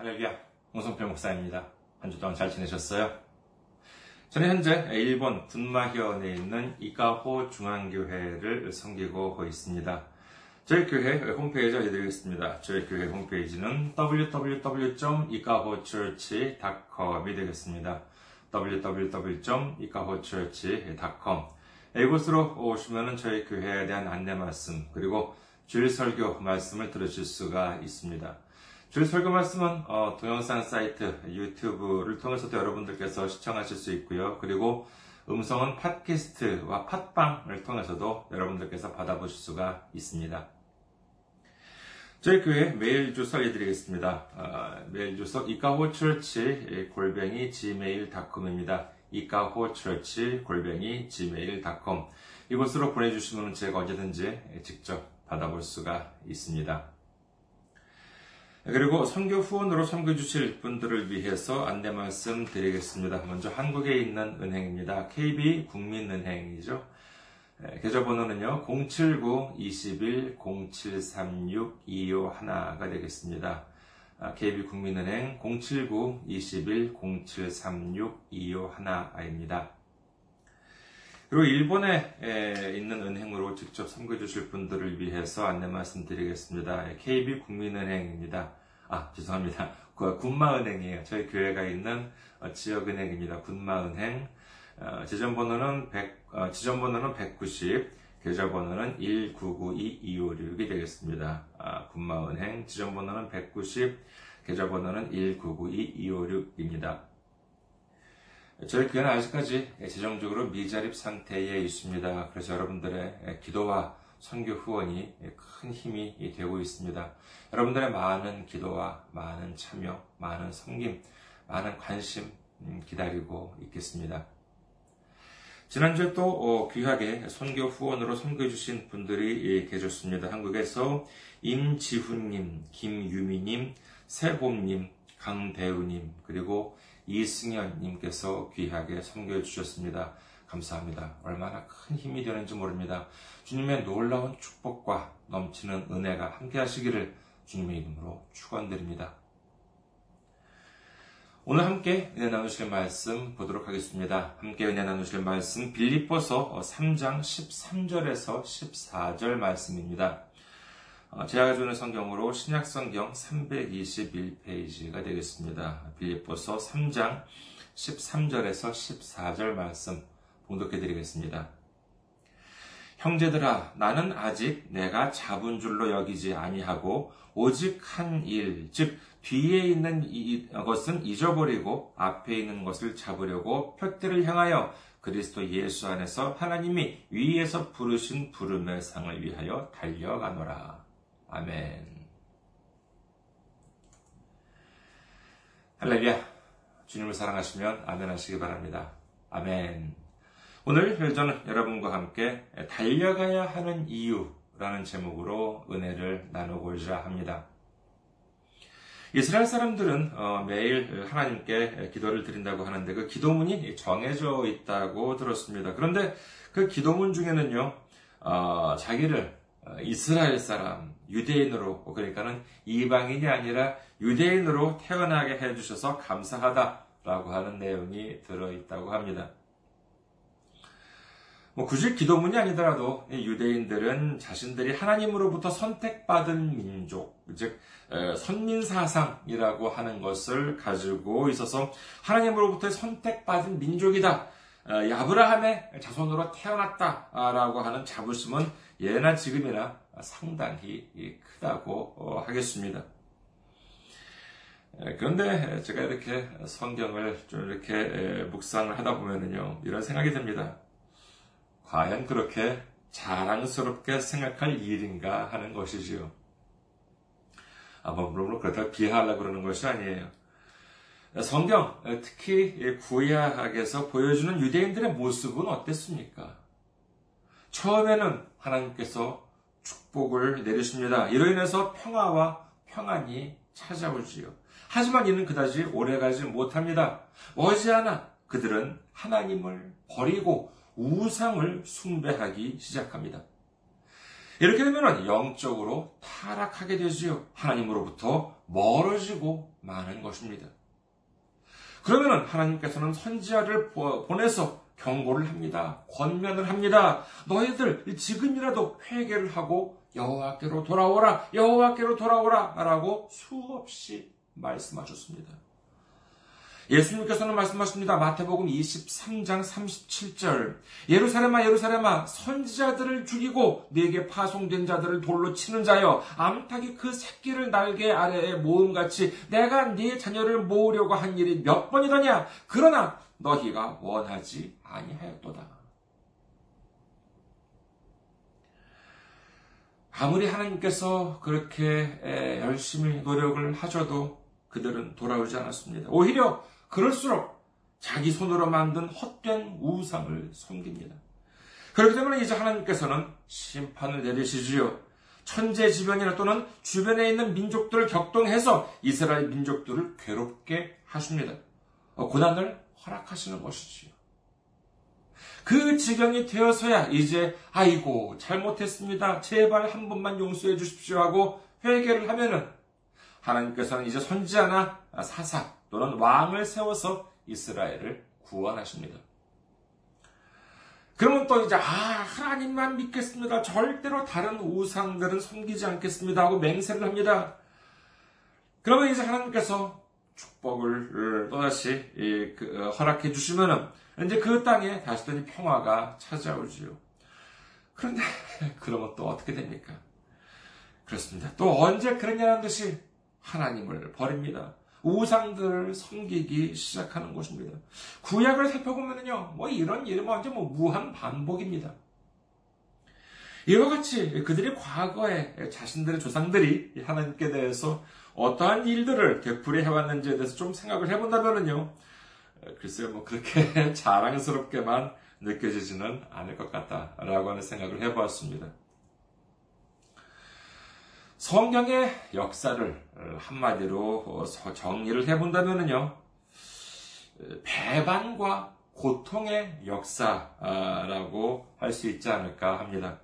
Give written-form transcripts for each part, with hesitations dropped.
할렐루야, 홍성필 목사입니다. 한 주 동안 잘 지내셨어요? 저는 현재 일본 군마현에 있는 이카호 중앙교회를 섬기고 있습니다. 저희 교회 홈페이지 알려드리겠습니다. 저희 교회 홈페이지는 www.ikahochurch.com이 되겠습니다. www.ikahochurch.com 이곳으로 오시면 저희 교회에 대한 안내 말씀 그리고 주일 설교 말씀을 들으실 수가 있습니다. 주일 설교 말씀은 동영상 사이트 유튜브를 통해서도 여러분들께서 시청하실 수 있고요. 그리고 음성은 팟캐스트와 팟빵을 통해서도 여러분들께서 받아보실 수가 있습니다. 저희 교회 메일 주소 알려드리겠습니다. 메일 주소 ikahochurch@gmail.com입니다. ikahochurch@gmail.com 이곳으로 보내주시면 제가 언제든지 직접 받아볼 수가 있습니다. 그리고 선교 후원으로 섬겨주실 분들을 위해서 안내 말씀 드리겠습니다. 먼저 한국에 있는 은행입니다. KB국민은행이죠. 계좌번호는요. 079-21-0736-251가 되겠습니다. KB국민은행 079-21-0736-251입니다. 그리고 일본에 있는 은행으로 직접 섬겨주실 분들을 위해서 안내 말씀드리겠습니다. KB국민은행입니다. 죄송합니다. 군마은행이에요. 저희 교회가 있는 지역은행입니다. 군마은행. 지점번호는 190, 계좌번호는 1992256이 되겠습니다. 군마은행 지점번호는 190, 계좌번호는 1992256입니다. 저희 교회는 아직까지 재정적으로 미자립 상태에 있습니다. 그래서 여러분들의 기도와 선교 후원이 큰 힘이 되고 있습니다. 여러분들의 많은 기도와 많은 참여, 많은 섬김, 많은 관심 기다리고 있겠습니다. 지난주에 또 귀하게 선교 후원으로 섬겨주신 분들이 계셨습니다. 한국에서 임지훈님, 김유미님, 세봄님, 강대우님, 그리고 이승현님께서 귀하게 섬겨주셨습니다. 감사합니다. 얼마나 큰 힘이 되는지 모릅니다. 주님의 놀라운 축복과 넘치는 은혜가 함께하시기를 주님의 이름으로 축원드립니다. 오늘 함께 은혜 나누실 말씀 보도록 하겠습니다. 함께 은혜 나누실 말씀 빌립보서 3장 13절에서 14절 말씀입니다. 제가 가지고 있는 성경으로 신약성경 321페이지가 되겠습니다. 빌립보서 3장 13절에서 14절 말씀 봉독해드리겠습니다. 형제들아 나는 아직 내가 잡은 줄로 여기지 아니하고 오직 한 일, 즉 뒤에 있는 것은 잊어버리고 앞에 있는 것을 잡으려고 표대를 향하여 그리스도 예수 안에서 하나님이 위에서 부르신 부름의 상을 위하여 달려가노라. 아멘. 할렐루야. 주님을 사랑하시면 아멘 하시기 바랍니다. 아멘. 오늘 저는 여러분과 함께 달려가야 하는 이유라는 제목으로 은혜를 나누고자 합니다. 이스라엘 사람들은 매일 하나님께 기도를 드린다고 하는데 그 기도문이 정해져 있다고 들었습니다. 그런데 그 기도문 중에는요, 자기를 이스라엘 사람, 유대인으로, 그러니까는 이방인이 아니라 유대인으로 태어나게 해주셔서 감사하다라고 하는 내용이 들어있다고 합니다. 굳이 기도문이 아니더라도 유대인들은 자신들이 하나님으로부터 선택받은 민족, 즉 선민사상이라고 하는 것을 가지고 있어서 하나님으로부터 선택받은 민족이다. 아브라함의 자손으로 태어났다라고 하는 자부심은 예나 지금이나 상당히 크다고 하겠습니다. 그런데 제가 이렇게 성경을 좀 이렇게 묵상을 하다 보면은요, 이런 생각이 듭니다. 과연 그렇게 자랑스럽게 생각할 일인가 하는 것이지요. 물론 그렇다고 비하하려고 그러는 것이 아니에요. 성경, 특히 구약에서 보여주는 유대인들의 모습은 어땠습니까? 처음에는 하나님께서 축복을 내리십니다. 이로 인해서 평화와 평안이 찾아오지요. 하지만 이는 그다지 오래가지 못합니다. 머지않아 그들은 하나님을 버리고 우상을 숭배하기 시작합니다. 이렇게 되면 영적으로 타락하게 되지요. 하나님으로부터 멀어지고 마는 것입니다. 그러면 하나님께서는 선지자를 보내서 경고를 합니다. 권면을 합니다. 너희들 지금이라도 회개를 하고 여호와께로 돌아오라. 여호와께로 돌아오라. 라고 수없이 말씀하셨습니다. 예수님께서는 말씀하십니다. 마태복음 23장 37절 예루살렘아 예루살렘아 선지자들을 죽이고 네게 파송된 자들을 돌로 치는 자여 암탉이 그 새끼를 날개 아래에 모음같이 내가 네 자녀를 모으려고 한 일이 몇 번이더냐 그러나 너희가 원하지 아니하였도다. 아무리 하나님께서 그렇게 열심히 노력을 하셔도 그들은 돌아오지 않았습니다. 오히려 그럴수록 자기 손으로 만든 헛된 우상을 섬깁니다. 그렇기 때문에 이제 하나님께서는 심판을 내리시지요. 천재지변이나 또는 주변에 있는 민족들을 격동해서 이스라엘 민족들을 괴롭게 하십니다. 고난을 허락하시는 것이지요. 그 지경이 되어서야 이제 아이고 잘못했습니다. 제발 한 번만 용서해 주십시오 하고 회개를 하면은 하나님께서는 이제 선지자나 사사 또는 왕을 세워서 이스라엘을 구원하십니다. 그러면 또 이제 하나님만 믿겠습니다. 절대로 다른 우상들은 섬기지 않겠습니다 하고 맹세를 합니다. 그러면 이제 하나님께서 축복을 또다시 허락해 주시면은 이제 그 땅에 다시 또 평화가 찾아오지요. 그런데 그러면 또 어떻게 됩니까? 그렇습니다. 또 언제 그러냐는 듯이 하나님을 버립니다. 우상들을 섬기기 시작하는 것입니다. 구약을 살펴보면요, 이런 일은 완전 무한 반복입니다. 이와 같이 그들이 과거에 자신들의 조상들이 하나님께 대해서 어떠한 일들을 되풀이 해왔는지에 대해서 좀 생각을 해본다면요, 글쎄요, 그렇게 자랑스럽게만 느껴지지는 않을 것 같다라고 하는 생각을 해보았습니다. 성경의 역사를 한마디로 정리를 해본다면요, 배반과 고통의 역사라고 할 수 있지 않을까 합니다.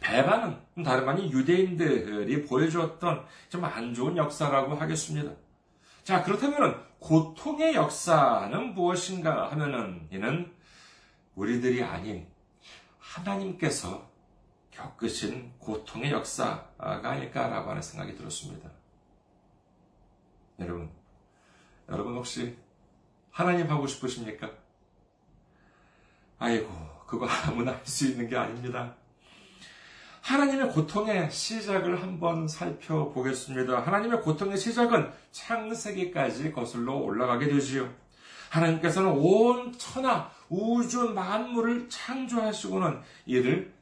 배반은 다름 아닌 유대인들이 보여주었던 좀 안 좋은 역사라고 하겠습니다. 자, 그렇다면 고통의 역사는 무엇인가 하면은 이는 우리들이 아닌 하나님께서 겪으신 고통의 역사가 아닐까라고 하는 생각이 들었습니다. 여러분 혹시 하나님 하고 싶으십니까? 아이고, 그거 아무나 할 수 있는 게 아닙니다. 하나님의 고통의 시작을 한번 살펴보겠습니다. 하나님의 고통의 시작은 창세기까지 거슬러 올라가게 되지요. 하나님께서는 온 천하, 우주 만물을 창조하시고는 이를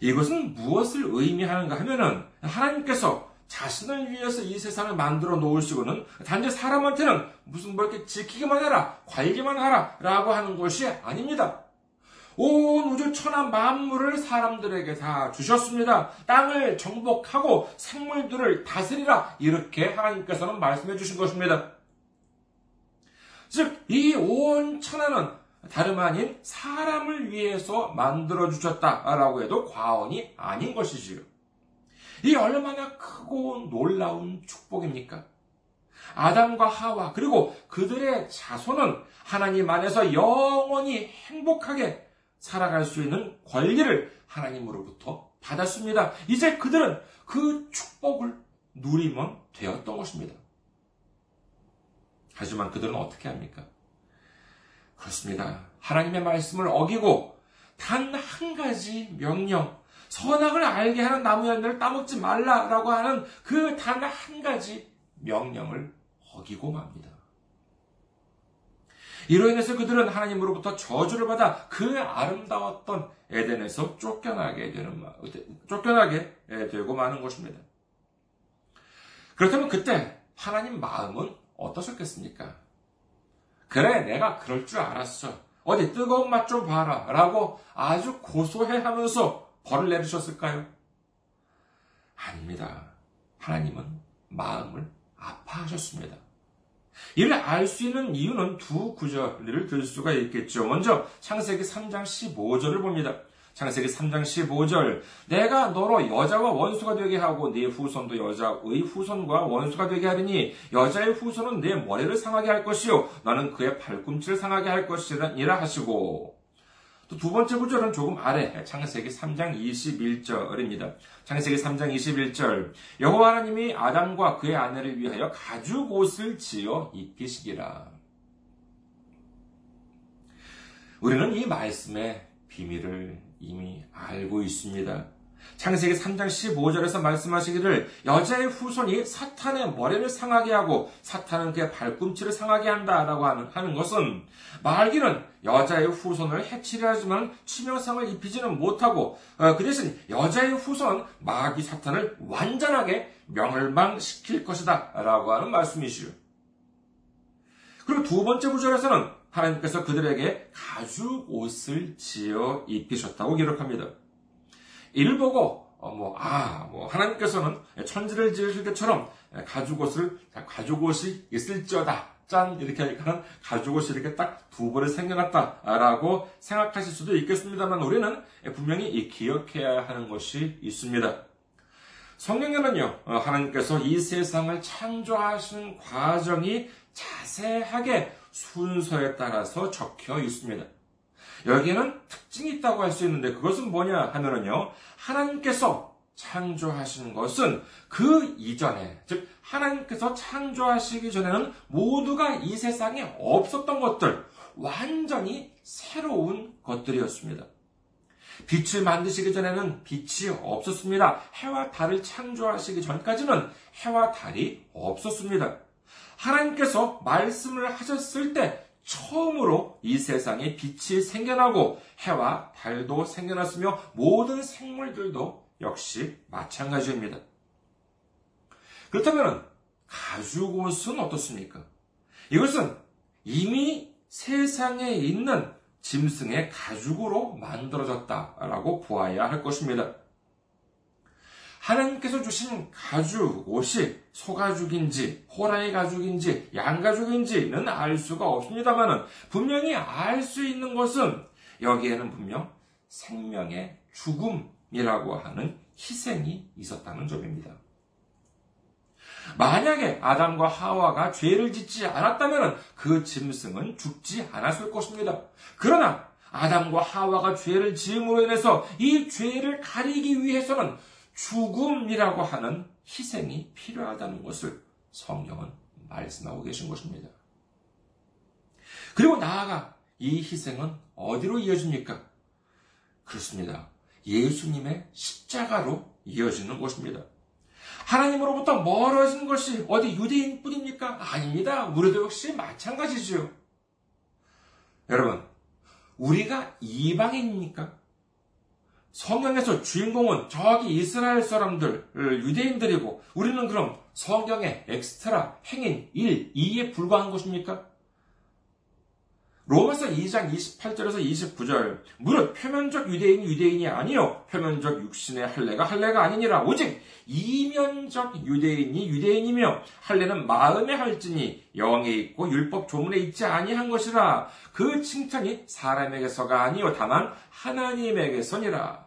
이것은 무엇을 의미하는가 하면은 하나님께서 자신을 위해서 이 세상을 만들어 놓으시고는 단지 사람한테는 무슨 뭐 이렇게 지키기만 해라, 관리만 하라 라고 하는 것이 아닙니다. 온 우주 천하 만물을 사람들에게 다 주셨습니다. 땅을 정복하고 생물들을 다스리라 이렇게 하나님께서는 말씀해 주신 것입니다. 즉, 이 온 천하는 다름 아닌 사람을 위해서 만들어주셨다라고 해도 과언이 아닌 것이지요. 이 얼마나 크고 놀라운 축복입니까? 아담과 하와 그리고 그들의 자손은 하나님 안에서 영원히 행복하게 살아갈 수 있는 권리를 하나님으로부터 받았습니다. 이제 그들은 그 축복을 누리면 되었던 것입니다. 하지만 그들은 어떻게 합니까? 그렇습니다. 하나님의 말씀을 어기고 단 한 가지 명령, 선악을 알게 하는 나무 열매를 따먹지 말라라고 하는 그 단 한 가지 명령을 어기고 맙니다. 이로 인해서 그들은 하나님으로부터 저주를 받아 그 아름다웠던 에덴에서 쫓겨나게 되고 마는 것입니다. 그렇다면 그때 하나님 마음은 어떠셨겠습니까? 그래, 내가 그럴 줄 알았어. 어디 뜨거운 맛 좀 봐라. 라고 아주 고소해하면서 벌을 내리셨을까요? 아닙니다. 하나님은 마음을 아파하셨습니다. 이를 알 수 있는 이유는 두 구절을 들 수가 있겠죠. 먼저 창세기 3장 15절을 봅니다. 창세기 3장 15절, 내가 너로 여자와 원수가 되게 하고 네 후손도 여자의 후손과 원수가 되게 하리니 여자의 후손은 네 머리를 상하게 할 것이요 너는 그의 발꿈치를 상하게 할 것이라 하시고, 또 두 번째 구절은 조금 아래 창세기 3장 21절입니다. 창세기 3장 21절, 여호와 하나님이 아담과 그의 아내를 위하여 가죽 옷을 지어 입히시기라. 우리는 이 말씀의 비밀을 이미 알고 있습니다. 창세기 3장 15절에서 말씀하시기를 여자의 후손이 사탄의 머리를 상하게 하고 사탄은 그의 발꿈치를 상하게 한다라고 하는 것은 말기는 여자의 후손을 해치려 하지만 치명상을 입히지는 못하고 그 대신 여자의 후손은 마귀 사탄을 완전하게 멸망시킬 것이다 라고 하는 말씀이시요. 그리고 두 번째 구절에서는 하나님께서 그들에게 가죽 옷을 지어 입히셨다고 기록합니다. 이를 보고 하나님께서는 천지를 지으실 때처럼 가죽옷이 있을지어다. 짠 이렇게 하니까 가죽옷이 이렇게 딱 두 벌이 생겨났다라고 생각하실 수도 있겠습니다만 우리는 분명히 이 기억해야 하는 것이 있습니다. 성경에는요, 하나님께서 이 세상을 창조하신 과정이 자세하게 순서에 따라서 적혀 있습니다. 여기에는 특징이 있다고 할 수 있는데 그것은 뭐냐 하면은요, 하나님께서 창조하신 것은 그 이전에, 즉 하나님께서 창조하시기 전에는 모두가 이 세상에 없었던 것들, 완전히 새로운 것들이었습니다. 빛을 만드시기 전에는 빛이 없었습니다. 해와 달을 창조하시기 전까지는 해와 달이 없었습니다. 하나님께서 말씀을 하셨을 때 처음으로 이 세상에 빛이 생겨나고 해와 달도 생겨났으며 모든 생물들도 역시 마찬가지입니다. 그렇다면 가죽옷은 어떻습니까? 이것은 이미 세상에 있는 짐승의 가죽으로 만들어졌다라고 보아야 할 것입니다. 하나님께서 주신 가죽 옷이 소가죽인지 호랑이 가죽인지 양가죽인지는 알 수가 없습니다만 분명히 알 수 있는 것은 여기에는 분명 생명의 죽음이라고 하는 희생이 있었다는 점입니다. 만약에 아담과 하와가 죄를 짓지 않았다면 그 짐승은 죽지 않았을 것입니다. 그러나 아담과 하와가 죄를 지음으로 인해서 이 죄를 가리기 위해서는 죽음이라고 하는 희생이 필요하다는 것을 성경은 말씀하고 계신 것입니다. 그리고 나아가 이 희생은 어디로 이어집니까? 그렇습니다. 예수님의 십자가로 이어지는 것입니다. 하나님으로부터 멀어진 것이 어디 유대인뿐입니까? 아닙니다. 우리도 역시 마찬가지지요. 여러분, 우리가 이방인입니까? 성경에서 주인공은 저기 이스라엘 사람들, 유대인들이고 우리는 그럼 성경의 엑스트라, 행인 1, 2에 불과한 것입니까? 로마서 2장 28절에서 29절, 무릇 표면적 유대인이 유대인이 아니요 표면적 육신의 할례가 할례가 아니니라. 오직 이면적 유대인이 유대인이며 할례는 마음에 할지니 영에 있고 율법 조문에 있지 아니한 것이라. 그 칭찬이 사람에게서가 아니요 다만 하나님에게서니라.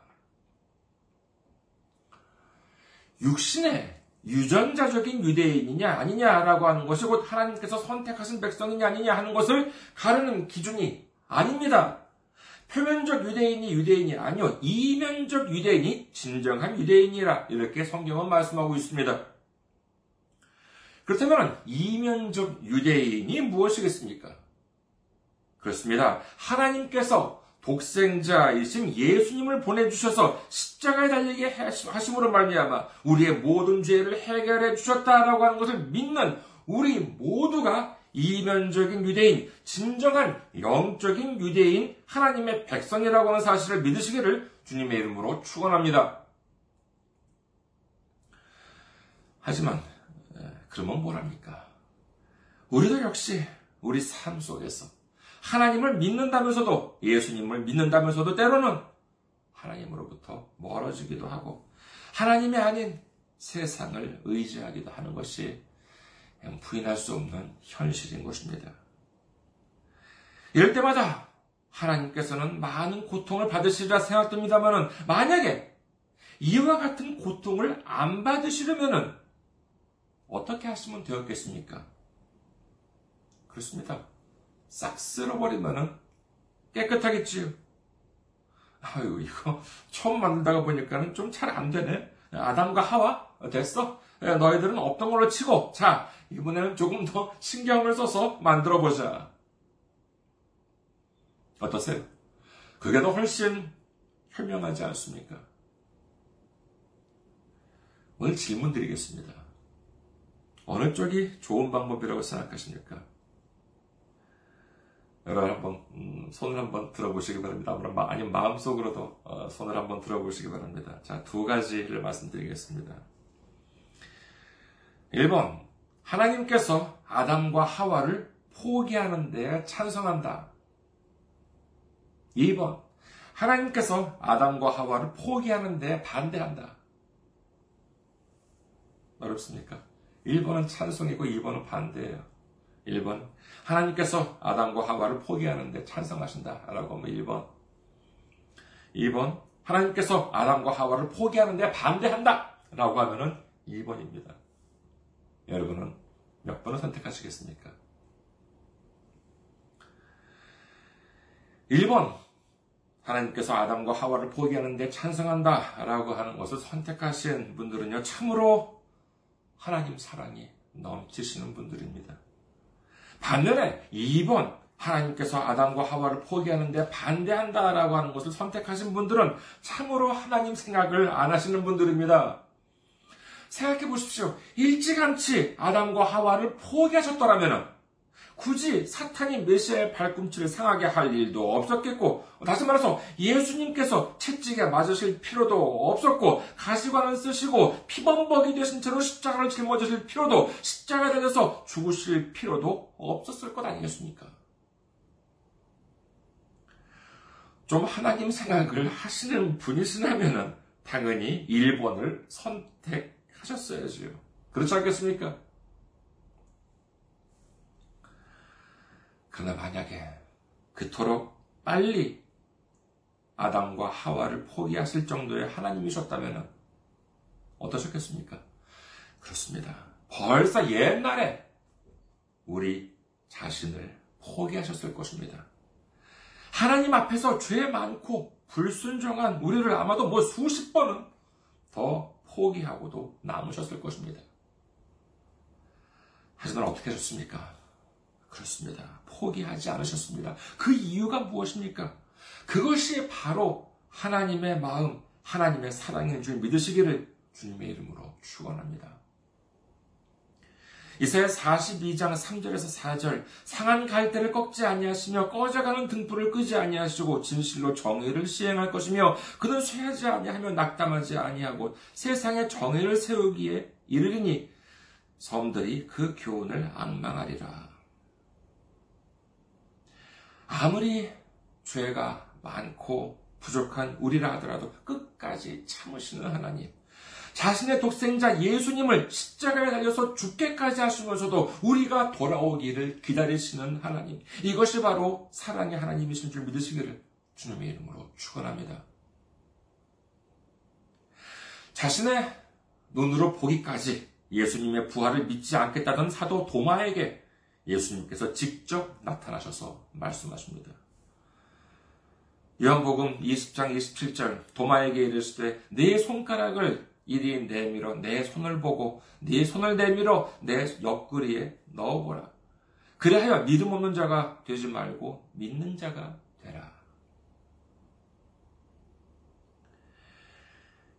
육신의 유전자적인 유대인이냐 아니냐라고 하는 것이 곧 하나님께서 선택하신 백성이냐 아니냐 하는 것을 가르는 기준이 아닙니다. 표면적 유대인이 유대인이 아니요 이면적 유대인이 진정한 유대인이라 이렇게 성경은 말씀하고 있습니다. 그렇다면 이면적 유대인이 무엇이겠습니까? 그렇습니다. 하나님께서 독생자이신 예수님을 보내주셔서 십자가에 달리게 하심으로 말미암아 우리의 모든 죄를 해결해 주셨다라고 하는 것을 믿는 우리 모두가 이면적인 유대인, 진정한 영적인 유대인, 하나님의 백성이라고 하는 사실을 믿으시기를 주님의 이름으로 축원합니다. 하지만 그러면 뭐랍니까? 우리도 역시 우리 삶 속에서 하나님을 믿는다면서도, 예수님을 믿는다면서도 때로는 하나님으로부터 멀어지기도 하고 하나님이 아닌 세상을 의지하기도 하는 것이 부인할 수 없는 현실인 것입니다. 이럴 때마다 하나님께서는 많은 고통을 받으시리라 생각됩니다만, 만약에 이와 같은 고통을 안 받으시려면 어떻게 하시면 되었겠습니까? 그렇습니다. 싹 쓸어버리면 깨끗하겠지요. 아유, 이거 처음 만들다가 보니까 좀 잘 안 되네. 아담과 하와 됐어. 너희들은 없던 걸로 치고, 자, 이번에는 조금 더 신경을 써서 만들어보자. 어떠세요? 그게 더 훨씬 현명하지 않습니까? 오늘 질문 드리겠습니다. 어느 쪽이 좋은 방법이라고 생각하십니까? 여러분 한번 손을 한번 들어보시기 바랍니다. 아니면 마음속으로도 손을 한번 들어보시기 바랍니다. 자, 두 가지를 말씀드리겠습니다. 1번, 하나님께서 아담과 하와를 포기하는 데에 찬성한다. 2번, 하나님께서 아담과 하와를 포기하는 데에 반대한다. 어렵습니까? 1번은 찬성이고 2번은 반대예요. 1번, 하나님께서 아담과 하와를 포기하는 데 찬성하신다 라고 하면 1번. 2번, 하나님께서 아담과 하와를 포기하는 데 반대한다 라고 하면 2번입니다. 여러분은 몇 번을 선택하시겠습니까? 1번, 하나님께서 아담과 하와를 포기하는 데 찬성한다 라고 하는 것을 선택하신 분들은요, 참으로 하나님 사랑이 넘치시는 분들입니다. 반면에 2번, 하나님께서 아담과 하와를 포기하는 데 반대한다 라고 하는 것을 선택하신 분들은 참으로 하나님 생각을 안 하시는 분들입니다. 생각해 보십시오. 일찌감치 아담과 하와를 포기하셨더라면 굳이 사탄이 메시아의 발꿈치를 상하게 할 일도 없었겠고, 다시 말해서 예수님께서 채찍에 맞으실 필요도 없었고, 가시관은 쓰시고 피범벅이 되신 채로 십자가를 짊어지실 필요도, 십자가에 달려서 죽으실 필요도 없었을 것 아니겠습니까? 좀 하나님 생각을 하시는 분이시라면 당연히 1번을 선택하셨어야지요. 그렇지 않겠습니까? 그러나 만약에 그토록 빨리 아담과 하와를 포기하실 정도의 하나님이셨다면 어떠셨겠습니까? 그렇습니다. 벌써 옛날에 우리 자신을 포기하셨을 것입니다. 하나님 앞에서 죄 많고 불순종한 우리를 아마도 수십 번은 더 포기하고도 남으셨을 것입니다. 하지만 어떻게 하셨습니까? 그렇습니다. 포기하지 않으셨습니다. 그 이유가 무엇입니까? 그것이 바로 하나님의 마음, 하나님의 사랑인 줄 믿으시기를 주님의 이름으로 축원합니다. 이사야 42장 3절에서 4절, 상한 갈대를 꺾지 아니하시며 꺼져가는 등불을 끄지 아니하시고 진실로 정의를 시행할 것이며 그는 쇠하지 아니하며 낙담하지 아니하고 세상에 정의를 세우기에 이르리니 섬들이 그 교훈을 앙망하리라. 아무리 죄가 많고 부족한 우리라 하더라도 끝까지 참으시는 하나님, 자신의 독생자 예수님을 십자가에 달려서 죽게까지 하시면서도 우리가 돌아오기를 기다리시는 하나님, 이것이 바로 사랑의 하나님이신 줄 믿으시기를 주님의 이름으로 축원합니다. 자신의 눈으로 보기까지 예수님의 부활을 믿지 않겠다던 사도 도마에게 예수님께서 직접 나타나셔서 말씀하십니다. 요한복음 20장 27절, 도마에게 이르시되 네 손가락을 이리 내밀어 내 손을 보고 네 손을 내밀어 내 옆구리에 넣어보라. 그래하여 믿음 없는 자가 되지 말고 믿는 자가 되라.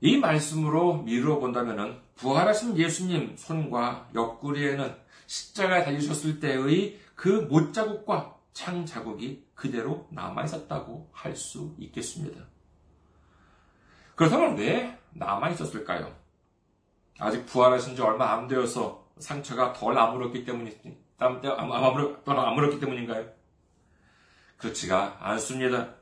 이 말씀으로 미루어 본다면 부활하신 예수님 손과 옆구리에는 십자가에 달리셨을 때의 그 못자국과 창자국이 그대로 남아있었다고 할 수 있겠습니다. 그렇다면 왜 남아있었을까요? 아직 부활하신 지 얼마 안 되어서 상처가 덜 아물었기 때문인가요? 그렇지가 않습니다.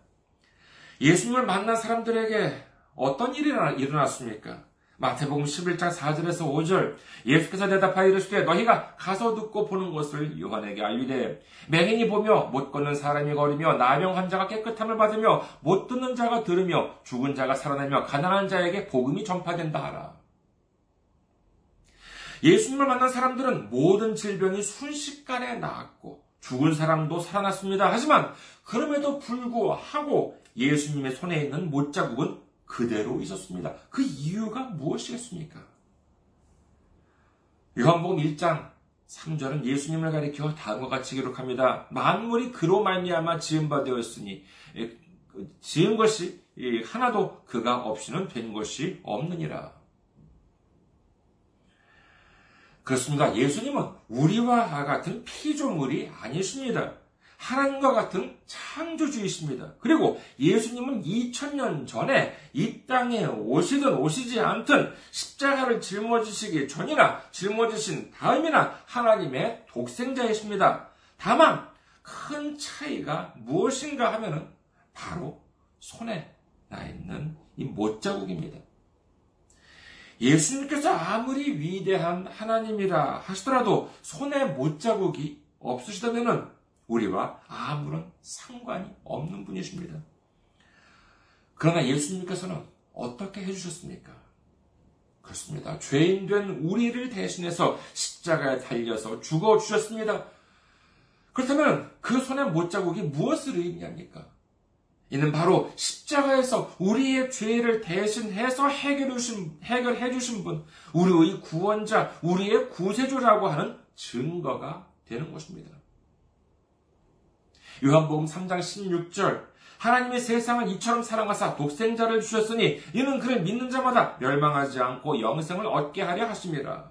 예수님을 만난 사람들에게 어떤 일이 일어났습니까? 마태복음 11장 4절에서 5절 예수께서 대답하여 이르시되 너희가 가서 듣고 보는 것을 요한에게 알리되 맹인이 보며 못 걷는 사람이 걸으며 나병 환자가 깨끗함을 받으며 못 듣는 자가 들으며 죽은 자가 살아나며 가난한 자에게 복음이 전파된다 하라. 예수님을 만난 사람들은 모든 질병이 순식간에 나았고 죽은 사람도 살아났습니다. 하지만 그럼에도 불구하고 예수님의 손에 있는 못자국은 그대로 있었습니다. 그 이유가 무엇이겠습니까? 요한복음 1장 3절은 예수님을 가리켜 다음과 같이 기록합니다. 만물이 그로 말미암아 지은 바 되었으니 지은 것이 하나도 그가 없이는 된 것이 없느니라. 그렇습니다. 예수님은 우리와 같은 피조물이 아니십니다. 하나님과 같은 창조주이십니다. 그리고 예수님은 2000년 전에 이 땅에 오시든 오시지 않든 십자가를 짊어지시기 전이나 짊어지신 다음이나 하나님의 독생자이십니다. 다만 큰 차이가 무엇인가 하면은 바로 손에 나 있는 이 못자국입니다. 예수님께서 아무리 위대한 하나님이라 하시더라도 손에 못자국이 없으시다면은 우리와 아무런 상관이 없는 분이십니다. 그러나 예수님께서는 어떻게 해주셨습니까? 그렇습니다. 죄인 된 우리를 대신해서 십자가에 달려서 죽어주셨습니다. 그렇다면 그 손의 못자국이 무엇을 의미합니까? 이는 바로 십자가에서 우리의 죄를 대신해서 해결해 주신 분, 우리의 구원자, 우리의 구세주라고 하는 증거가 되는 것입니다. 요한복음 3장 16절 하나님이 세상을 이처럼 사랑하사 독생자를 주셨으니 이는 그를 믿는 자마다 멸망하지 않고 영생을 얻게 하려 하심이라.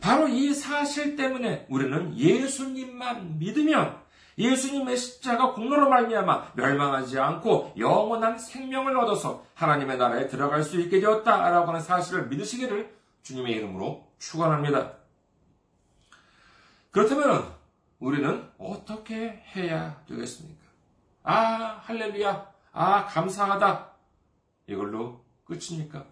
바로 이 사실 때문에 우리는 예수님만 믿으면 예수님의 십자가 공로로 말미암아 멸망하지 않고 영원한 생명을 얻어서 하나님의 나라에 들어갈 수 있게 되었다라고 하는 사실을 믿으시기를 주님의 이름으로 축원합니다. 그렇다면 우리는 어떻게 해야 되겠습니까? 아, 할렐루야, 아, 감사하다. 이걸로 끝입니까?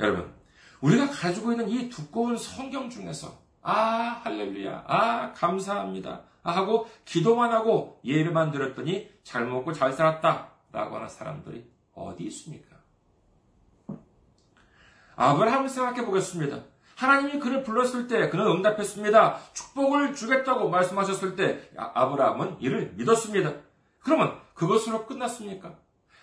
여러분, 우리가 가지고 있는 이 두꺼운 성경 중에서 아, 할렐루야, 아, 감사합니다 하고 기도만 하고 예배만 드렸더니 잘 먹고 잘 살았다 라고 하는 사람들이 어디 있습니까? 아브라함을 생각해 보겠습니다. 하나님이 그를 불렀을 때 그는 응답했습니다. 축복을 주겠다고 말씀하셨을 때 아브라함은 이를 믿었습니다. 그러면 그것으로 끝났습니까?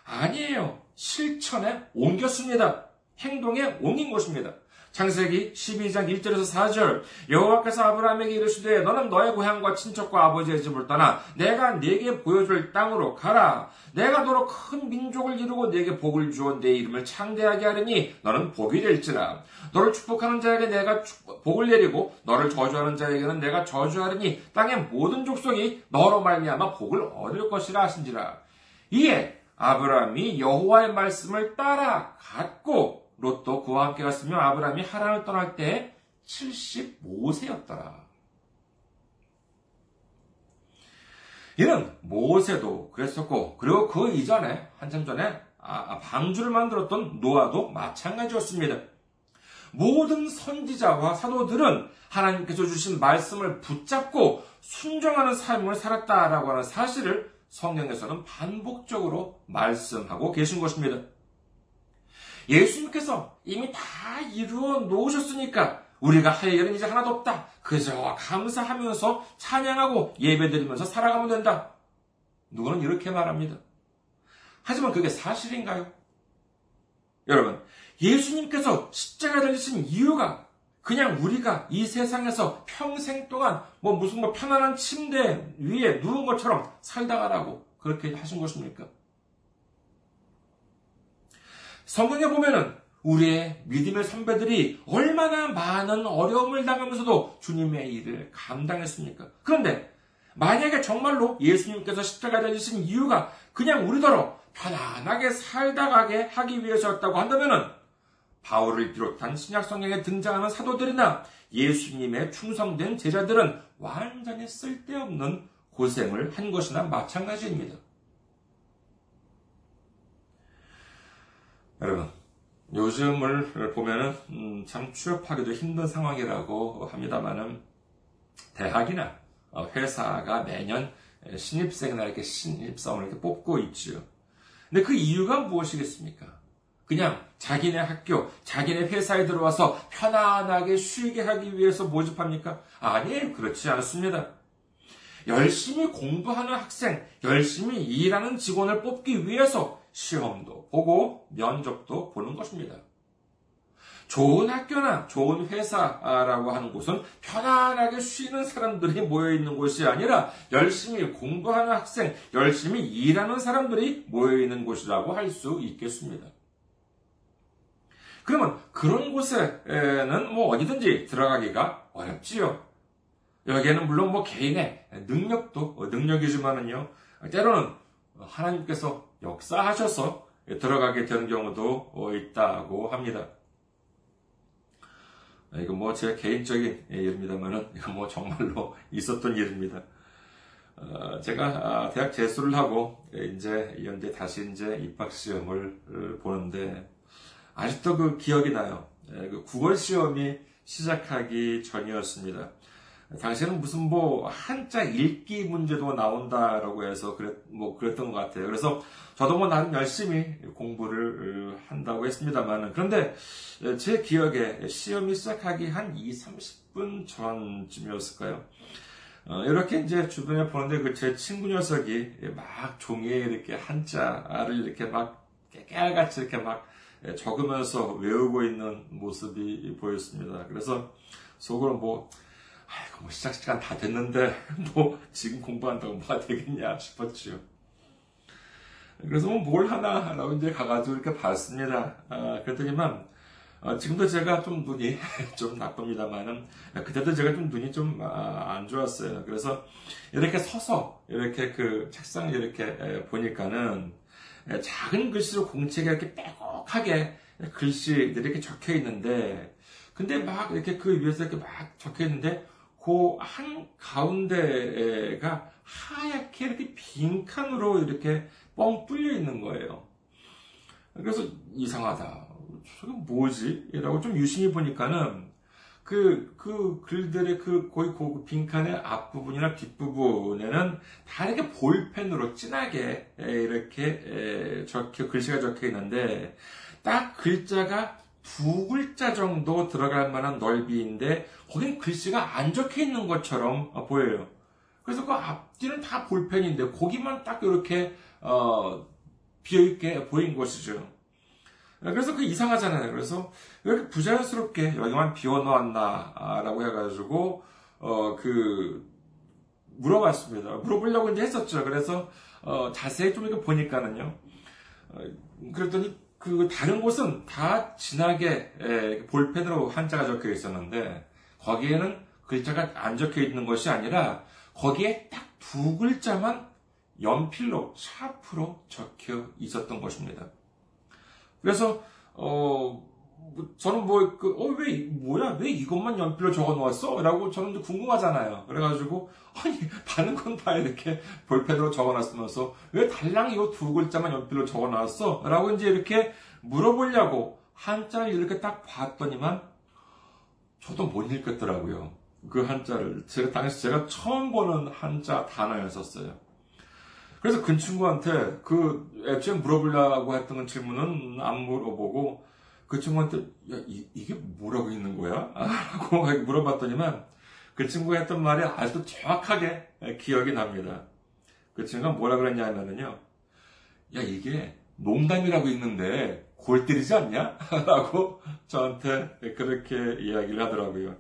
아니에요. 실천에 옮겼습니다. 행동에 옮긴 것입니다. 창세기 12장 1절에서 4절 여호와께서 아브라함에게 이르시되 너는 너의 고향과 친척과 아버지의 집을 떠나 내가 네게 보여줄 땅으로 가라. 내가 너로 큰 민족을 이루고 네게 복을 주어 네 이름을 창대하게 하리니 너는 복이 될지라. 너를 축복하는 자에게 내가 복을 내리고 너를 저주하는 자에게는 내가 저주하리니 땅의 모든 족속이 너로 말미암아 복을 얻을 것이라 하신지라. 이에 아브라함이 여호와의 말씀을 따라갔고 롯도 그와 함께 갔으며 아브라함이 하란을 떠날 때 75세였더라. 이는 모세도 그랬었고 그리고 그 이전에 한참 전에 방주를 만들었던 노아도 마찬가지였습니다. 모든 선지자와 사도들은 하나님께서 주신 말씀을 붙잡고 순종하는 삶을 살았다라고 하는 사실을 성경에서는 반복적으로 말씀하고 계신 것입니다. 예수님께서 이미 다 이루어 놓으셨으니까 우리가 할 일은 이제 하나도 없다. 그저 감사하면서 찬양하고 예배드리면서 살아가면 된다. 누구는 이렇게 말합니다. 하지만 그게 사실인가요? 여러분, 예수님께서 십자가에 달리신 이유가 그냥 우리가 이 세상에서 평생 동안 무슨 편안한 침대 위에 누운 것처럼 살다가라고 그렇게 하신 것입니까? 성경에 보면은 우리의 믿음의 선배들이 얼마나 많은 어려움을 당하면서도 주님의 일을 감당했습니까? 그런데 만약에 정말로 예수님께서 십자가에 달리신 이유가 그냥 우리더러 편안하게 살다가게 하기 위해서였다고 한다면 바울을 비롯한 신약성경에 등장하는 사도들이나 예수님의 충성된 제자들은 완전히 쓸데없는 고생을 한 것이나 마찬가지입니다. 여러분, 요즘을 보면은 참 취업하기도 힘든 상황이라고 합니다만은 대학이나 회사가 매년 신입생이나 이렇게 신입사원을 이렇게 뽑고 있죠. 근데 그 이유가 무엇이겠습니까? 그냥 자기네 학교, 자기네 회사에 들어와서 편안하게 쉬게 하기 위해서 모집합니까? 아니, 그렇지 않습니다. 열심히 공부하는 학생, 열심히 일하는 직원을 뽑기 위해서 시험도 보고 면접도 보는 것입니다. 좋은 학교나 좋은 회사라고 하는 곳은 편안하게 쉬는 사람들이 모여있는 곳이 아니라 열심히 공부하는 학생, 열심히 일하는 사람들이 모여있는 곳이라고 할 수 있겠습니다. 그러면 그런 곳에는 어디든지 들어가기가 어렵지요. 여기에는 물론 개인의 능력도 능력이지만은요, 때로는 하나님께서 역사하셔서 들어가게 되는 경우도 있다고 합니다. 이건 제 개인적인 일입니다만은, 이건 정말로 있었던 일입니다. 제가 대학 재수를 하고, 이제 다시 입학시험을 보는데, 아직도 그 기억이 나요. 그 9월 시험이 시작하기 전이었습니다. 당시에는 무슨 한자 읽기 문제도 나온다라고 해서 그랬던 것 같아요. 그래서 저도 나는 열심히 공부를 한다고 했습니다만, 그런데 제 기억에 시험이 시작하기 한 20-30분 전쯤이었을까요? 이렇게 주변에 보는데 제 친구 녀석이 종이에 이렇게 한자를 이렇게 깨알같이 이렇게 적으면서 외우고 있는 모습이 보였습니다. 그래서 속으로 아이고, 시작 시간 다 됐는데, 지금 공부한다고 뭐가 되겠냐 싶었지요. 그래서 뭘 하나라고 가가지고 이렇게 봤습니다. 그랬더니만, 지금도 제가 눈이 좀 나쁩니다만은, 그때도 제가 눈이 좀 안 좋았어요. 그래서 이렇게 서서, 이렇게 책상에 이렇게 보니까는, 작은 글씨로 공책에 이렇게 빼곡하게 글씨들이 이렇게 적혀 있는데, 근데 이렇게 그 위에서 이렇게 적혀 있는데, 그 한 가운데가 하얗게 이렇게 빈 칸으로 이렇게 뻥 뚫려 있는 거예요. 그래서 이상하다. 저게 뭐지? 라고 유심히 보니까는 그 글들의 거의 그 빈칸의 앞부분이나 뒷부분에는 다 이렇게 볼펜으로 진하게 이렇게 글씨가 적혀 있는데, 딱 글자가 2글자 정도 들어갈 만한 넓이인데, 거긴 글씨가 안 적혀 있는 것처럼 보여요. 그래서 그 앞뒤는 다 볼펜인데, 거기만 딱 이렇게, 비어있게 보인 것이죠. 그래서 이상하잖아요. 그래서 왜 이렇게 부자연스럽게 여기만 비워놓았나라고 해가지고, 물어봤습니다. 물어보려고 했었죠. 그래서, 자세히 이렇게 보니까는요. 그랬더니, 다른 곳은 다 진하게 볼펜으로 한자가 적혀 있었는데, 거기에는 글자가 안 적혀 있는 것이 아니라, 거기에 딱 2글자만 연필로, 샤프로 적혀 있었던 것입니다. 그래서, 저는 왜 이것만 연필로 적어 놓았어? 라고 저는 궁금하잖아요. 그래가지고, 아니, 다른 건 다 이렇게 볼펜으로 적어 놨으면서, 왜 달랑 이 2글자만 연필로 적어 놨어? 라고 이렇게 물어보려고 한자를 이렇게 딱 봤더니만, 저도 못 읽겠더라고요. 그 한자를. 당시 제가 처음 보는 한자 단어였었어요. 그래서 그 친구한테 애초에 물어보려고 했던 질문은 안 물어보고, 그 친구한테, 야, 이게 뭐라고 있는 거야? 라고 물어봤더니만, 그 친구가 했던 말이 아주 정확하게 기억이 납니다. 그 친구가 뭐라 그랬냐 하면은요, 야, 이게 농담이라고 있는데 골 때리지 않냐? 라고 저한테 그렇게 이야기를 하더라고요.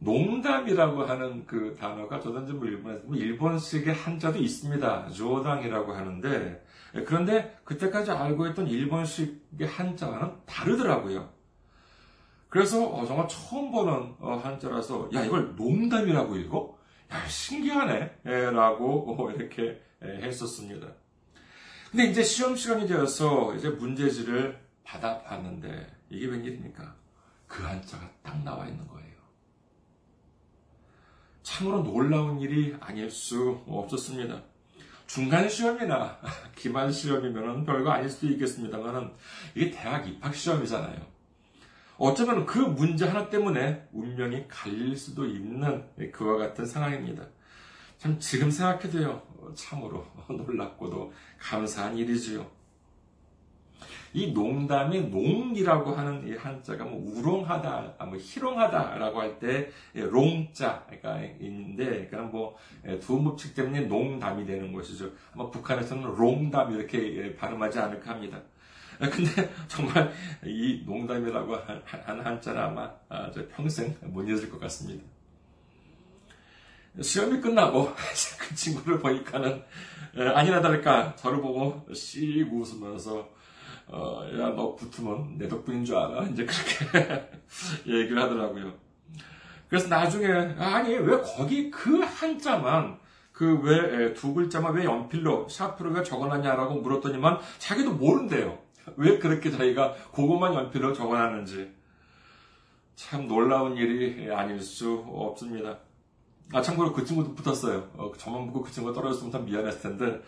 농담이라고 하는 그 단어가, 저도 일본식의 한자도 있습니다. 조당이라고 하는데, 그런데 그때까지 알고 있던 일본식의 한자와는 다르더라고요. 그래서 정말 처음 보는 한자라서 야 이걸 농담이라고 읽어? 야 신기하네 라고 이렇게 했었습니다. 근데 이제 시험 시간이 되어서 이제 문제지를 받아봤는데 이게 웬일입니까? 그 한자가 딱 나와 있는 거예요. 참으로 놀라운 일이 아닐 수 없었습니다. 중간 시험이나 기말 시험이면 별거 아닐 수도 있겠습니다만 이게 대학 입학 시험이잖아요. 어쩌면 그 문제 하나 때문에 운명이 갈릴 수도 있는 그와 같은 상황입니다. 참 지금 생각해도요, 참으로 놀랍고도 감사한 일이지요. 이 농담이 농이라고 하는 이 한자가 우롱하다, 희롱하다라고 할 때 롱자가 있는데, 그러니까 두음 법칙 때문에 농담이 되는 것이죠. 아마 북한에서는 롱담 이렇게 발음하지 않을까 합니다. 근데 정말 이 농담이라고 하는 한자는 아마 저 평생 못 잊을 것 같습니다. 시험이 끝나고 그 친구를 보니까는 아니나 다를까 저를 보고 씩 웃으면서 야, 너 붙으면 내 덕분인 줄 알아. 이제 그렇게 얘기를 하더라고요. 그래서 나중에, 아니, 왜 거기 그 한자만, 그 왜, 두 글자만 왜 연필로, 샤프로 왜 적어놨냐라고 물었더니만 자기도 모른대요. 왜 그렇게 자기가 그것만 연필로 적어놨는지. 참 놀라운 일이 아닐 수 없습니다. 아, 참고로 그 친구도 붙었어요. 저만 붙고 그 친구가 떨어졌으면 참 미안했을 텐데,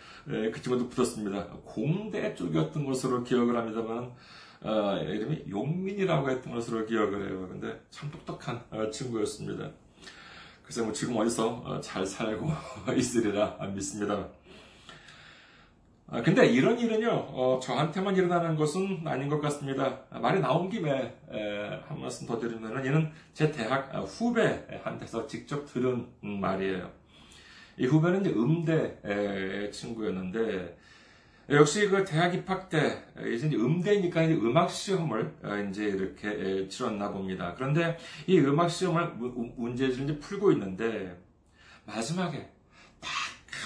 그 친구도 붙었습니다. 공대 쪽이었던 것으로 기억을 합니다만, 이름이 용민이라고 했던 것으로 기억을 해요. 근데 참 똑똑한 친구였습니다. 글쎄, 뭐 지금 어디서 잘 살고 있으리라 믿습니다. 근데 이런 일은요, 저한테만 일어나는 것은 아닌 것 같습니다. 말이 나온 김에 한 말씀 더 드리면, 이는 제 대학 후배한테서 직접 들은 말이에요. 이 후배는 이제 음대 친구였는데, 역시 그 대학 입학 때, 이제 음대니까 이제 음악 시험을 이제 이렇게 치렀나 봅니다. 그런데 이 음악 시험을 문제를 이제 풀고 있는데, 마지막에 딱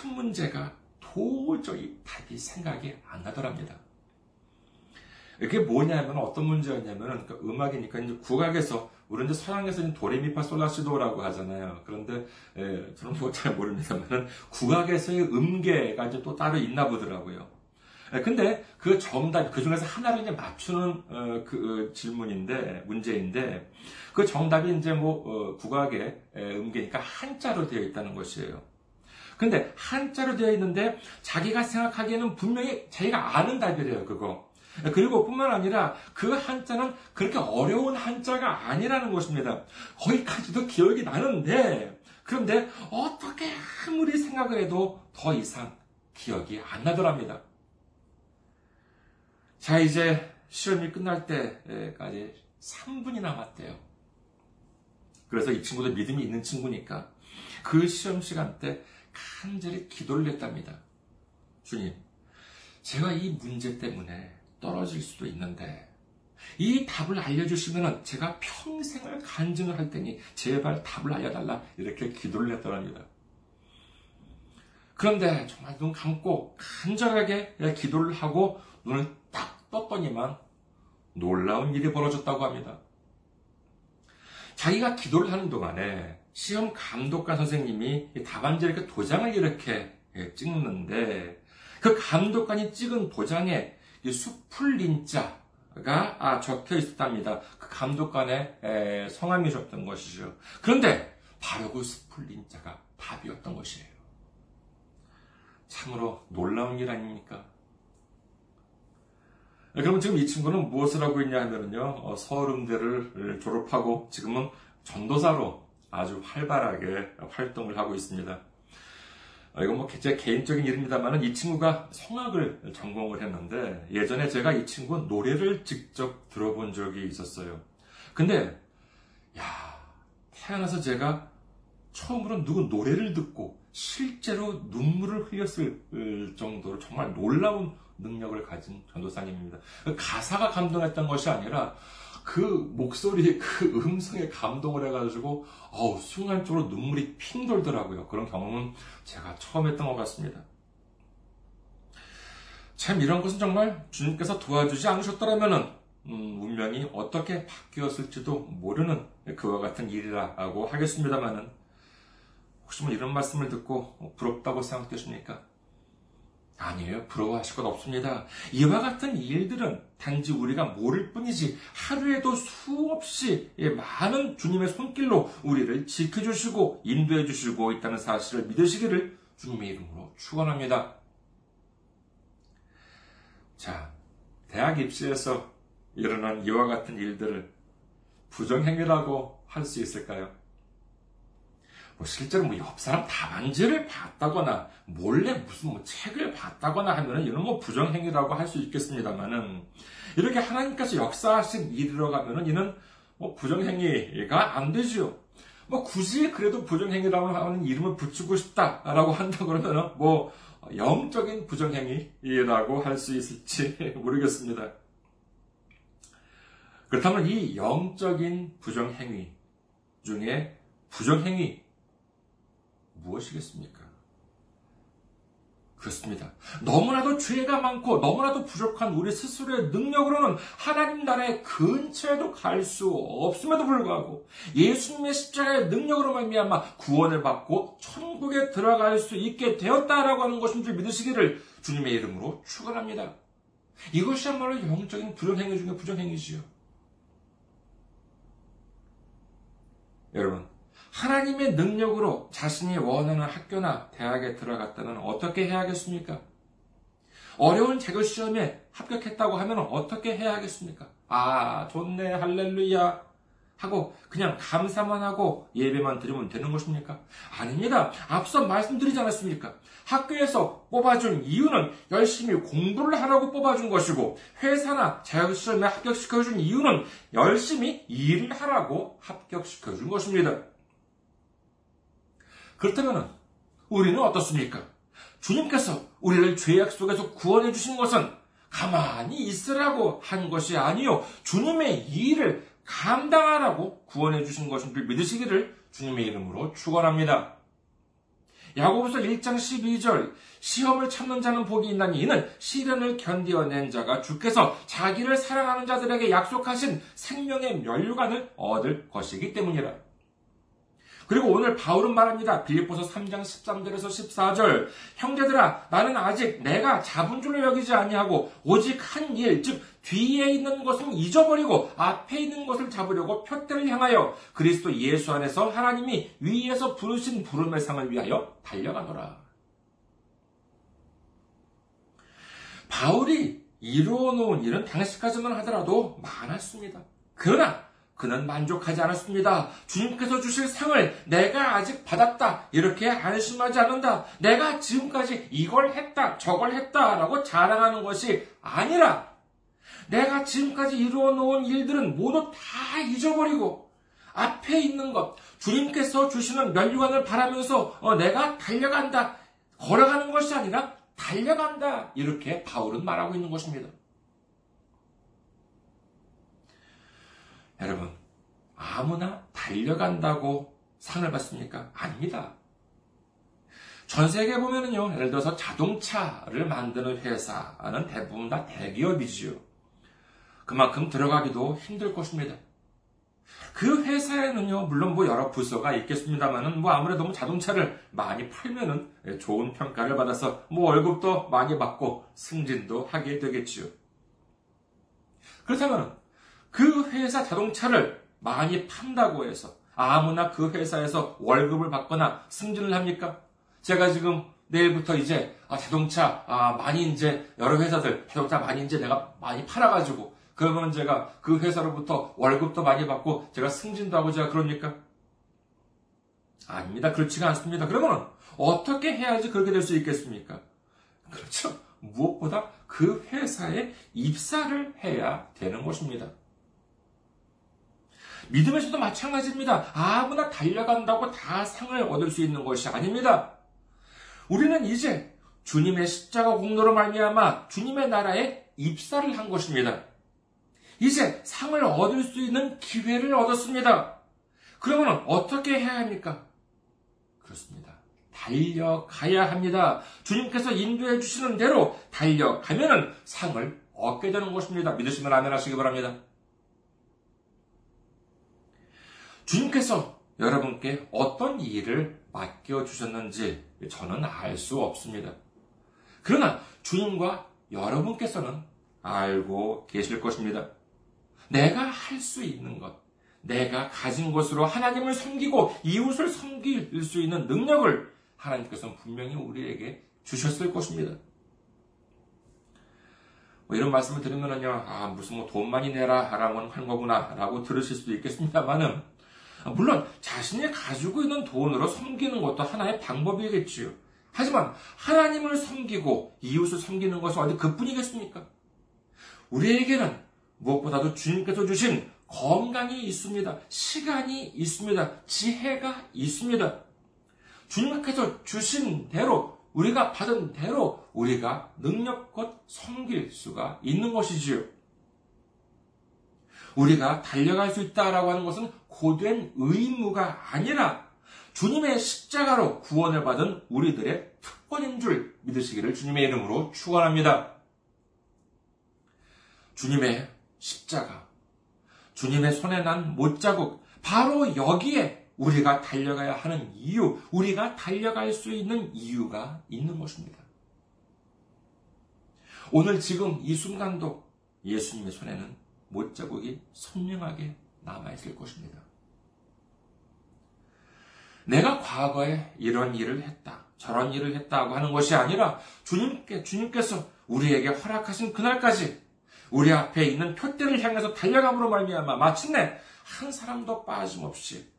한 문제가 도저히 답이 생각이 안 나더랍니다. 이게 뭐냐면 어떤 문제였냐면 그러니까 음악이니까 이제 국악에서 우리 이제 서양에서 이제 도레미파솔라시도라고 하잖아요. 그런데 저는 뭐 잘 모릅니다만 국악에서의 음계가 이제 또 따로 있나 보더라고요. 근데 그 정답 그 중에서 하나를 이제 맞추는 그 질문인데 문제인데 그 정답이 이제 뭐 국악의 음계니까 한자로 되어 있다는 것이에요. 근데 한자로 되어 있는데 자기가 생각하기에는 분명히 자기가 아는 답이래요, 그거. 그리고 뿐만 아니라 그 한자는 그렇게 어려운 한자가 아니라는 것입니다. 거기까지도 기억이 나는데 그런데 어떻게 아무리 생각을 해도 더 이상 기억이 안 나더랍니다. 자, 이제 시험이 끝날 때까지 3분이 남았대요. 그래서 이 친구도 믿음이 있는 친구니까 그 시험 시간 때 간절히 기도를 했답니다. 주님, 제가 이 문제 때문에 떨어질 수도 있는데 이 답을 알려주시면 제가 평생을 간증을 할 테니 제발 답을 알려달라 이렇게 기도를 했더랍니다. 그런데 정말 눈 감고 간절하게 기도를 하고 눈을 딱 떴더니만 놀라운 일이 벌어졌다고 합니다. 자기가 기도를 하는 동안에 시험 감독관 선생님이 답안지에 이렇게 도장을 이렇게 찍는데 그 감독관이 찍은 도장에 수풀린자가 적혀 있었답니다. 그 감독관의 성함이셨던 것이죠. 그런데 바로 그 수풀린자가 답이었던 것이에요. 참으로 놀라운 일 아닙니까? 그러면 지금 이 친구는 무엇을 하고 있냐 하면요, 서울음대를 졸업하고 지금은 전도사로 아주 활발하게 활동을 하고 있습니다. 이건 뭐 제 개인적인 일입니다만 이 친구가 성악을 전공을 했는데 예전에 제가 이 친구 노래를 직접 들어본 적이 있었어요. 근데 야 태어나서 제가 처음으로 누구 노래를 듣고 실제로 눈물을 흘렸을 정도로 정말 놀라운 능력을 가진 전도사님입니다. 가사가 감동했던 것이 아니라 그 목소리에 그 음성에 감동을 해가지고 순간적으로 눈물이 핑 돌더라고요. 그런 경험은 제가 처음 했던 것 같습니다. 참 이런 것은 정말 주님께서 도와주지 않으셨더라면 운명이 어떻게 바뀌었을지도 모르는 그와 같은 일이라고 하겠습니다만은 혹시 뭐 이런 말씀을 듣고 부럽다고 생각되십니까? 아니에요. 부러워하실 것 없습니다. 이와 같은 일들은 단지 우리가 모를 뿐이지 하루에도 수없이 많은 주님의 손길로 우리를 지켜주시고 인도해주시고 있다는 사실을 믿으시기를 주님의 이름으로 축원합니다. 자, 대학 입시에서 일어난 이와 같은 일들을 부정행위라고 할 수 있을까요? 실제로 옆 사람 답안지를 봤다거나 몰래 무슨 책을 봤다거나 하면은 이런 부정행위라고 할 수 있겠습니다만은 이렇게 하나님께서 역사하신 일이라고 가면은 이는 부정행위가 안 되지요. 굳이 그래도 부정행위라고 하는 이름을 붙이고 싶다라고 한다 그러면은 영적인 부정행위라고 할 수 있을지 모르겠습니다. 그렇다면 이 영적인 부정행위 중에 부정행위 무엇이겠습니까? 그렇습니다. 너무나도 죄가 많고 너무나도 부족한 우리 스스로의 능력으로는 하나님 나라의 근처에도 갈 수 없음에도 불구하고 예수님의 십자가의 능력으로 말미암아 구원을 받고 천국에 들어갈 수 있게 되었다라고 하는 것인 줄 믿으시기를 주님의 이름으로 축원합니다. 이것이야말로 영적인 부정행위 중에 부정행위지요. 여러분, 하나님의 능력으로 자신이 원하는 학교나 대학에 들어갔다면 어떻게 해야겠습니까? 어려운 재결시험에 합격했다고 하면 어떻게 해야겠습니까? 아, 좋네, 할렐루야 하고 그냥 감사만 하고 예배만 드리면 되는 것입니까? 아닙니다. 앞서 말씀드리지 않았습니까? 학교에서 뽑아준 이유는 열심히 공부를 하라고 뽑아준 것이고 회사나 재결시험에 합격시켜준 이유는 열심히 일을 하라고 합격시켜준 것입니다. 그렇다면 우리는 어떻습니까? 주님께서 우리를 죄악 속에서 구원해 주신 것은 가만히 있으라고 한 것이 아니요 주님의 일을 감당하라고 구원해 주신 것인 줄 믿으시기를 주님의 이름으로 축원합니다. 야고보서 1장 12절 시험을 참는 자는 복이 있나니 이는 시련을 견디어낸 자가 주께서 자기를 사랑하는 자들에게 약속하신 생명의 면류관을 얻을 것이기 때문이라. 그리고 오늘 바울은 말합니다. 빌립보서 3장 13절에서 14절 형제들아 나는 아직 내가 잡은 줄로 여기지 아니하고 오직 한 일 즉 뒤에 있는 것은 잊어버리고 앞에 있는 것을 잡으려고 푯대를 향하여 그리스도 예수 안에서 하나님이 위에서 부르신 부름의 상을 위하여 달려가노라. 바울이 이루어놓은 일은 당시까지만 하더라도 많았습니다. 그러나 그는 만족하지 않았습니다. 주님께서 주실 상을 내가 아직 받았다. 이렇게 안심하지 않는다. 내가 지금까지 이걸 했다, 저걸 했다라고 자랑하는 것이 아니라 내가 지금까지 이루어놓은 일들은 모두 다 잊어버리고 앞에 있는 것, 주님께서 주시는 면류관을 바라면서 내가 달려간다. 걸어가는 것이 아니라 달려간다. 이렇게 바울은 말하고 있는 것입니다. 여러분, 아무나 달려간다고 상을 받습니까? 아닙니다. 전 세계에 보면은요, 예를 들어서 자동차를 만드는 회사는 대부분 다 대기업이지요. 그만큼 들어가기도 힘들 것입니다. 그 회사에는요, 물론 여러 부서가 있겠습니다만은 아무래도 자동차를 많이 팔면은 좋은 평가를 받아서 월급도 많이 받고 승진도 하게 되겠지요. 그렇다면은 그 회사 자동차를 많이 판다고 해서 아무나 그 회사에서 월급을 받거나 승진을 합니까? 제가 지금 내일부터 이제 자동차 많이 이제 여러 회사들 자동차 많이 이제 내가 많이 팔아가지고 그러면 제가 그 회사로부터 월급도 많이 받고 제가 승진도 하고 제가 그럽니까? 아닙니다. 그렇지가 않습니다. 그러면 어떻게 해야지 그렇게 될 수 있겠습니까? 그렇죠. 무엇보다 그 회사에 입사를 해야 되는 것입니다. 믿음에서도 마찬가지입니다. 아무나 달려간다고 다 상을 얻을 수 있는 것이 아닙니다. 우리는 이제 주님의 십자가 공로로 말미암아 주님의 나라에 입사를 한 것입니다. 이제 상을 얻을 수 있는 기회를 얻었습니다. 그러면 어떻게 해야 합니까? 그렇습니다. 달려가야 합니다. 주님께서 인도해 주시는 대로 달려가면은 상을 얻게 되는 것입니다. 믿으시면 아멘하시기 바랍니다. 주님께서 여러분께 어떤 일을 맡겨주셨는지 저는 알 수 없습니다. 그러나 주님과 여러분께서는 알고 계실 것입니다. 내가 할 수 있는 것, 내가 가진 것으로 하나님을 섬기고 이웃을 섬길 수 있는 능력을 하나님께서는 분명히 우리에게 주셨을 것입니다. 이런 말씀을 드리면요, 무슨 돈 많이 내라 하라고 한 거구나 라고 들으실 수도 있겠습니다만은, 물론 자신이 가지고 있는 돈으로 섬기는 것도 하나의 방법이겠지요. 하지만 하나님을 섬기고 이웃을 섬기는 것은 어디 그뿐이겠습니까? 우리에게는 무엇보다도 주님께서 주신 건강이 있습니다. 시간이 있습니다. 지혜가 있습니다. 주님께서 주신 대로, 우리가 받은 대로 우리가 능력껏 섬길 수가 있는 것이지요. 우리가 달려갈 수 있다라고 하는 것은 고된 의무가 아니라 주님의 십자가로 구원을 받은 우리들의 특권인 줄 믿으시기를 주님의 이름으로 축원합니다. 주님의 십자가, 주님의 손에 난 못자국, 바로 여기에 우리가 달려가야 하는 이유, 우리가 달려갈 수 있는 이유가 있는 것입니다. 오늘 지금 이 순간도 예수님의 손에는 못자국이 선명하게 남아있을 것입니다. 내가 과거에 이런 일을 했다, 저런 일을 했다고 하는 것이 아니라 주님께서 우리에게 허락하신 그날까지 우리 앞에 있는 표대를 향해서 달려감으로 말미암아 마침내 한 사람도 빠짐없이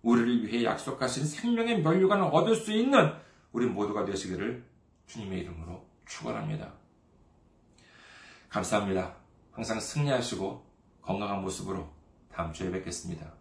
우리를 위해 약속하신 생명의 면류관을 얻을 수 있는 우리 모두가 되시기를 주님의 이름으로 축원합니다. 감사합니다. 항상 승리하시고 건강한 모습으로 다음 주에 뵙겠습니다.